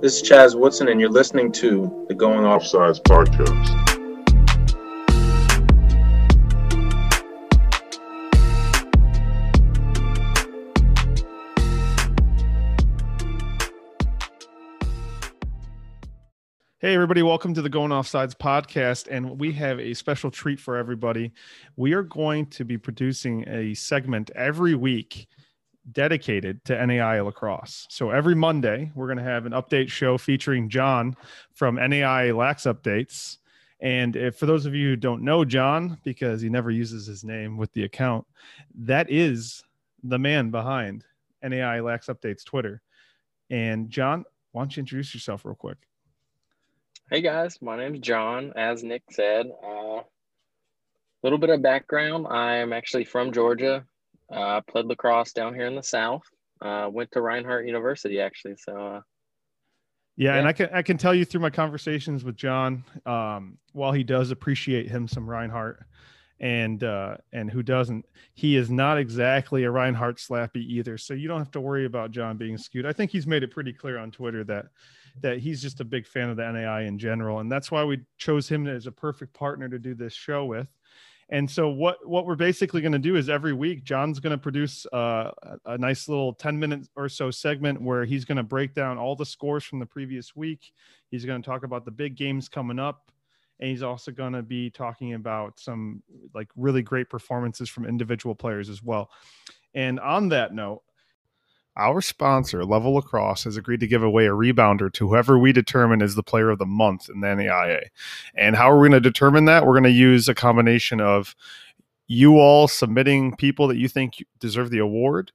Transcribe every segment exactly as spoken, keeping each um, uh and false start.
This is Chaz Woodson, and you're listening to the Going Offsides Podcast. Hey, everybody, welcome to the Going Offsides Podcast, and we have a special treat for everybody. We are going to be producing a segment every week dedicated to N A I A Lacrosse. So every Monday, we're going to have an update show featuring John from N A I A Lax Updates. And if, for those of you who don't know John, because he never uses his name with the account, that is the man behind N A I A Lax Updates Twitter. And John, why don't you introduce yourself real quick? Hey guys, my name's John. As Nick said, a uh, little bit of background. I'm actually from Georgia. I uh, played lacrosse down here in the South. Uh, went to Reinhardt University actually. So, uh, yeah, yeah, and I can I can tell you through my conversations with John, um, while he does appreciate him some Reinhardt, and uh, and who doesn't, he is not exactly a Reinhardt slappy either. So you don't have to worry about John being skewed. I think he's made it pretty clear on Twitter that. that he's just a big fan of the N A I in general. And that's why we chose him as a perfect partner to do this show with. And so what, what we're basically going to do is every week, John's going to produce uh, a nice little ten minute or so segment where he's going to break down all the scores from the previous week. He's going to talk about the big games coming up. And he's also going to be talking about some like really great performances from individual players as well. And on that note, our sponsor, Level Lacrosse, has agreed to give away a rebounder to whoever we determine is the player of the month in the N A I A. And how are we going to determine that? We're going to use a combination of you all submitting people that you think deserve the award,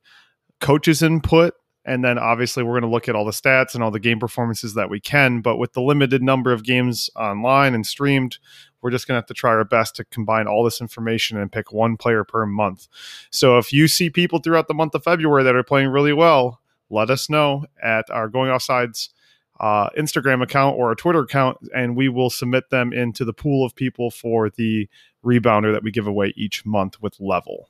coaches' input, and then obviously we're going to look at all the stats and all the game performances that we can. But with the limited number of games online and streamed, we're just going to have to try our best to combine all this information and pick one player per month. So if you see people throughout the month of February that are playing really well, let us know at our Going Offsides uh, Instagram account or our Twitter account, and we will submit them into the pool of people for the rebounder that we give away each month with Level.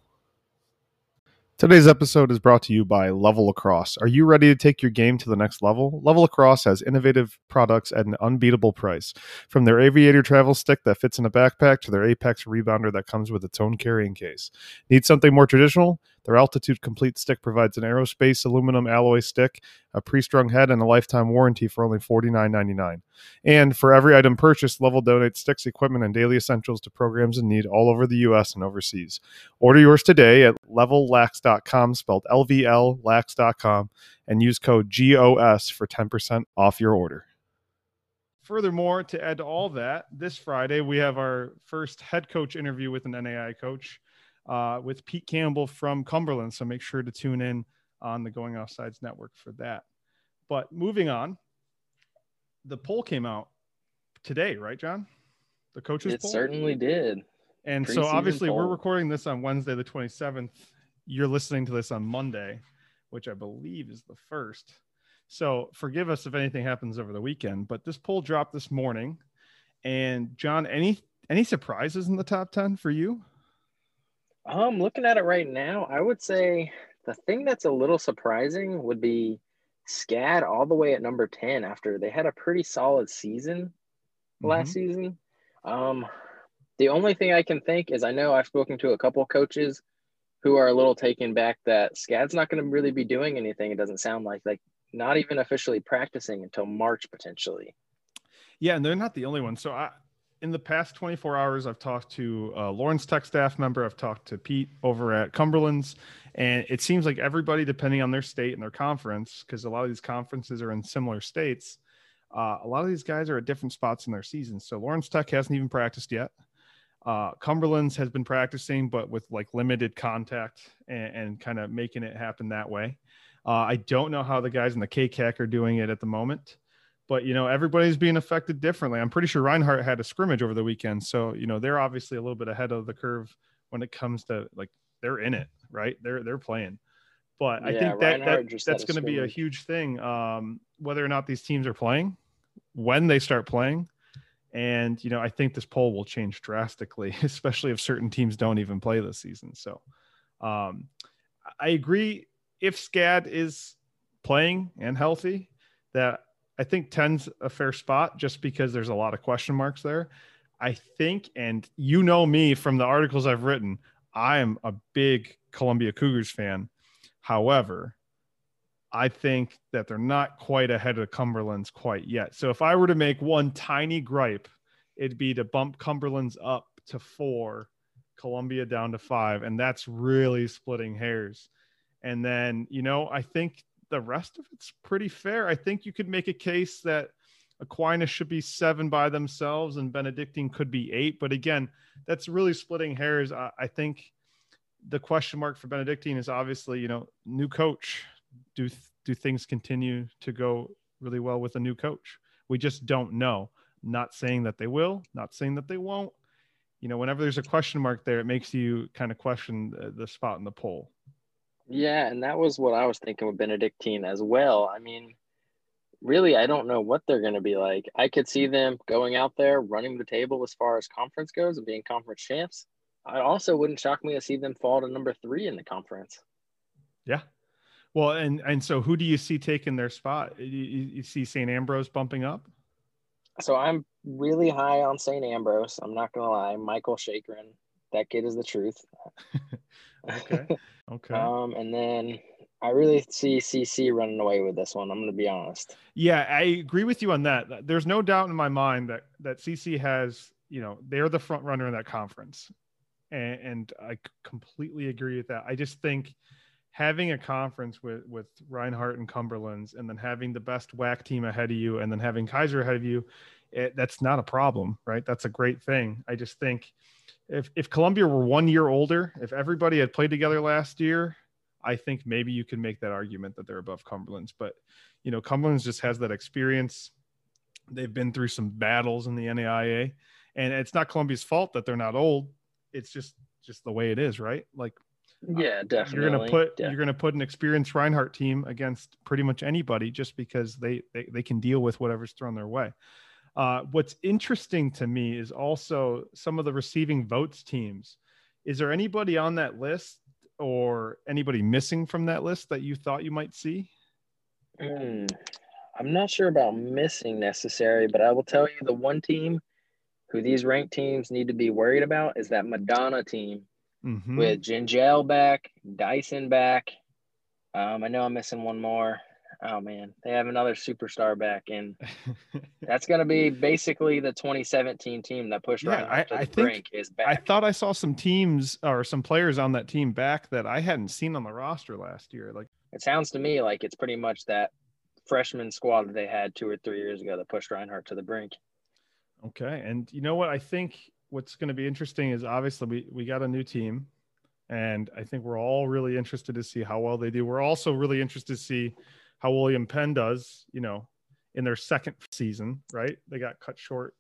Today's episode is brought to you by Level Across. Are you ready to take your game to the next level? Level Across has innovative products at an unbeatable price. From their Aviator travel stick that fits in a backpack to their Apex Rebounder that comes with its own carrying case. Need something more traditional? Their Altitude Complete Stick provides an aerospace aluminum alloy stick, a pre-strung head, and a lifetime warranty for only forty-nine ninety-nine. And for every item purchased, Level donates sticks, equipment, and daily essentials to programs in need all over the U S and overseas. Order yours today at level lax dot com, spelled L V L lax dot com, and use code G O S for ten percent off your order. Furthermore, to add to all that, this Friday we have our first head coach interview with an N A I A coach. Uh, with Pete Campbell from Cumberland. So make sure to tune in on the Going Offsides Network for that. But moving on, the poll came out today, right, John? The coaches it poll? It certainly did. And Pre-season so obviously poll. We're recording this on Wednesday, the twenty-seventh. You're listening to this on Monday, which I believe is the first. So forgive us if anything happens over the weekend, but this poll dropped this morning. And John, any, any surprises in the top ten for you? Um, looking at it right now, I would say the thing that's a little surprising would be SCAD all the way at number ten after they had a pretty solid season last mm-hmm. season. Um, the only thing I can think is I know I've spoken to a couple coaches who are a little taken back that SCAD's not going to really be doing anything. It doesn't sound like, like not even officially practicing until March potentially. Yeah. And they're not the only one. So I, in the past twenty-four hours, I've talked to a Lawrence Tech staff member. I've talked to Pete over at Cumberland's. And it seems like everybody, depending on their state and their conference, because a lot of these conferences are in similar states, uh, a lot of these guys are at different spots in their season. So Lawrence Tech hasn't even practiced yet. Uh, Cumberland's has been practicing, but with like limited contact and, and kind of making it happen that way. Uh, I don't know how the guys in the K C A C are doing it at the moment. But, you know, everybody's being affected differently. I'm pretty sure Reinhardt had a scrimmage over the weekend. So, you know, they're obviously a little bit ahead of the curve when it comes to, like, they're in it, right? They're they're playing. But yeah, I think that, that that's going to be a huge thing, um, whether or not these teams are playing, when they start playing. And, you know, I think this poll will change drastically, especially if certain teams don't even play this season. So um, I agree. if SCAD is playing and healthy, that I think ten's a fair spot just because there's a lot of question marks there. I think, and you know me from the articles I've written, I am a big Columbia Cougars fan. However, I think that they're not quite ahead of Cumberland's quite yet. So if I were to make one tiny gripe, it'd be to bump Cumberland's up to four, Columbia down to five, and that's really splitting hairs. And then, you know, I think the rest of it's pretty fair. I think you could make a case that Aquinas should be seven by themselves and Benedictine could be eight. But again, that's really splitting hairs. I, I think the question mark for Benedictine is obviously, you know, new coach. Do, do things continue to go really well with a new coach? We just don't know. Not saying that they will, not saying that they won't. You know, whenever there's a question mark there, it makes you kind of question the, the spot in the poll. Yeah, and that was what I was thinking with Benedictine as well. I mean, really, I don't know what they're going to be like. I could see them going out there, running the table as far as conference goes and being conference champs. I also wouldn't shock me to see them fall to number three in the conference. Yeah. Well, and, and so who do you see taking their spot? You, you see Saint Ambrose bumping up? So I'm really high on Saint Ambrose. I'm not going to lie. Michael Shakerin, that kid is the truth. Okay. Okay. um, and then I really see C C running away with this one. I'm going to be honest. Yeah, I agree with you on that. There's no doubt in my mind that, that C C has, you know, they're the front runner in that conference. And, and I completely agree with that. I just think having a conference with, with Reinhardt and Cumberland's, and then having the best W A C team ahead of you, and then having Kaiser ahead of you, it, that's not a problem, right? That's a great thing. I just think if, if Columbia were one year older, if everybody had played together last year, I think maybe you can make that argument that they're above Cumberland's. But, you know, Cumberland's just has that experience. They've been through some battles in the N A I A, and it's not Columbia's fault that they're not old. It's just, just the way it is, right? Like, yeah, definitely. You're gonna put yeah. you're gonna put an experienced Reinhardt team against pretty much anybody just because they they, they can deal with whatever's thrown their way. Uh, what's interesting to me is also some of the receiving votes teams. Is there anybody on that list or anybody missing from that list that you thought you might see? Mm, I'm not sure about missing necessarily, but I will tell you the one team who these ranked teams need to be worried about is that Madonna team. Mm-hmm. With Jengelback, Dysonback. Um, I know I'm missing one more. Oh, man. They have another superstar back, and that's going to be basically the twenty seventeen team that pushed yeah, right I, I the brink is back. I thought I saw some teams or some players on that team back that I hadn't seen on the roster last year. Like, it sounds to me like it's pretty much that freshman squad that they had two or three years ago that pushed Reinhardt to the brink. Okay, and you know what? I think – what's going to be interesting is obviously we, we got a new team, and I think we're all really interested to see how well they do. We're also really interested to see how William Penn does, you know, in their second season, right? They got cut short.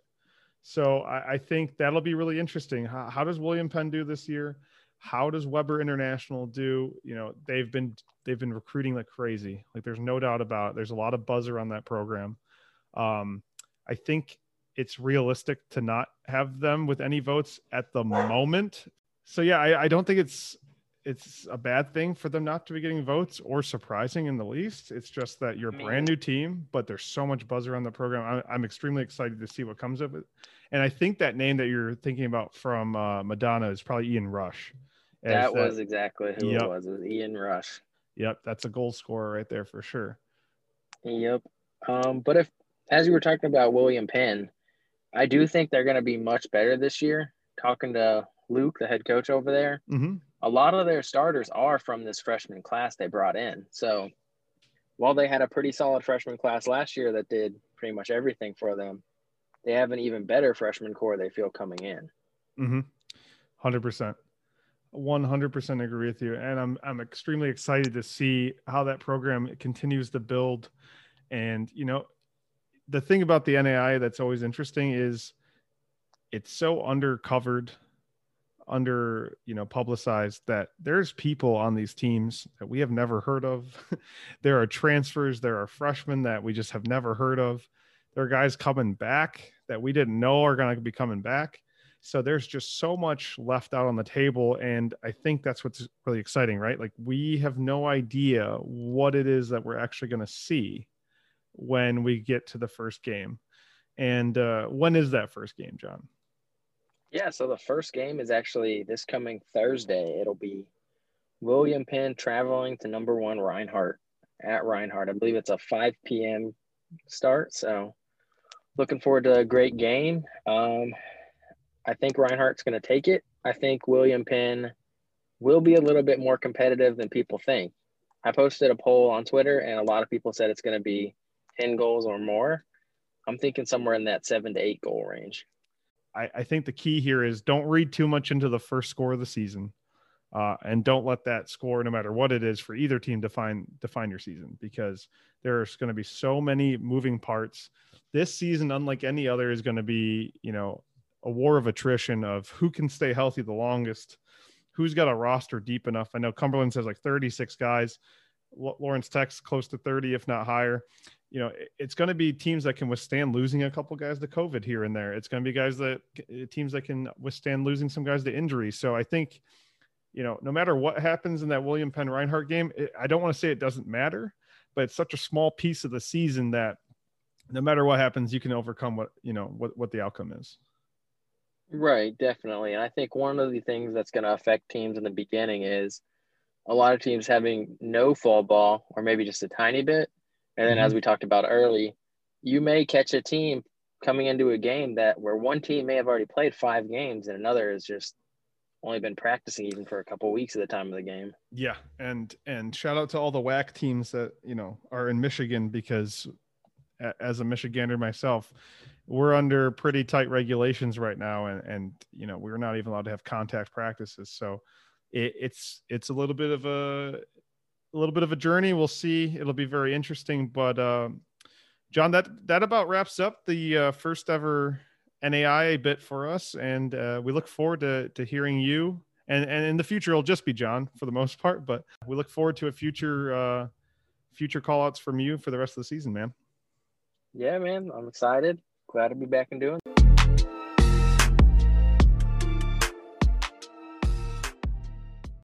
So I, I think that'll be really interesting. How, how does William Penn do this year? How does Weber International do? You know, they've been, they've been recruiting like crazy. Like, there's no doubt about it. There's a lot of buzz around that program. Um, I think it's realistic to not have them with any votes at the moment. So yeah, I, I don't think it's, it's a bad thing for them not to be getting votes or surprising in the least. It's just that you're a brand new team, but there's so much buzz around the program. I'm, I'm extremely excited to see what comes of it. And I think that name that you're thinking about from uh, Madonna is probably Ian Rush. That, that was exactly who yep. it was. It was Ian Rush. Yep. That's a goal scorer right there for sure. Yep. Um, but if, as you were talking about William Penn, I do think they're going to be much better this year. Talking to Luke, the head coach over there, mm-hmm. a lot of their starters are from this freshman class they brought in. So while they had a pretty solid freshman class last year that did pretty much everything for them, they have an even better freshman core they feel coming in. Mm-hmm. one hundred percent. one hundred percent agree with you. And I'm I'm extremely excited to see how that program continues to build. And, you know, the thing about the N A I that's always interesting is it's so undercovered, under, you know, publicized, that there's people on these teams that we have never heard of. There are transfers. There are freshmen that we just have never heard of. There are guys coming back that we didn't know are going to be coming back. So there's just so much left out on the table. And I think that's what's really exciting, right? Like, we have no idea what it is that we're actually going to see when we get to the first game. And uh, when is that first game, John? Yeah, so the first game is actually this coming Thursday. It'll be William Penn traveling to number one Reinhardt at Reinhardt. I believe it's a five p.m. start. So looking forward to a great game. Um, I think Reinhardt's going to take it. I think William Penn will be a little bit more competitive than people think. I posted a poll on Twitter, and a lot of people said it's going to be ten goals or more. I'm thinking somewhere in that seven to eight goal range. I, I think the key here is don't read too much into the first score of the season, uh, and don't let that score, no matter what it is for either team, define define your season, because there's going to be so many moving parts. This season, unlike any other, is going to be, you know, a war of attrition of who can stay healthy the longest, who's got a roster deep enough. I know Cumberland has like thirty-six guys, Lawrence Tech's close to thirty, if not higher. You know, it's going to be teams that can withstand losing a couple guys to COVID here and there. It's going to be guys that teams that can withstand losing some guys to injury. So I think, you know, no matter what happens in that William Penn Reinhardt game, it, I don't want to say it doesn't matter, but it's such a small piece of the season that no matter what happens, you can overcome what, you know, what, what the outcome is. Right, definitely. And I think one of the things that's going to affect teams in the beginning is a lot of teams having no fall ball, or maybe just a tiny bit. And then, mm-hmm. as we talked about early, you may catch a team coming into a game that where one team may have already played five games and another has just only been practicing even for a couple of weeks at the time of the game. Yeah. And, and shout out to all the W A C teams that, you know, are in Michigan, because as a Michigander myself, we're under pretty tight regulations right now. And, and, you know, we're not even allowed to have contact practices. So it, it's, it's a little bit of a, a little bit of a journey. We'll see. It'll be very interesting, but, um, John, that, that about wraps up the uh, first ever N A I A bit for us. And uh, we look forward to, to hearing you, and, and in the future, it'll just be John for the most part, but we look forward to a future, uh, future call outs from you for the rest of the season, man. Yeah, man. I'm excited. Glad to be back and doing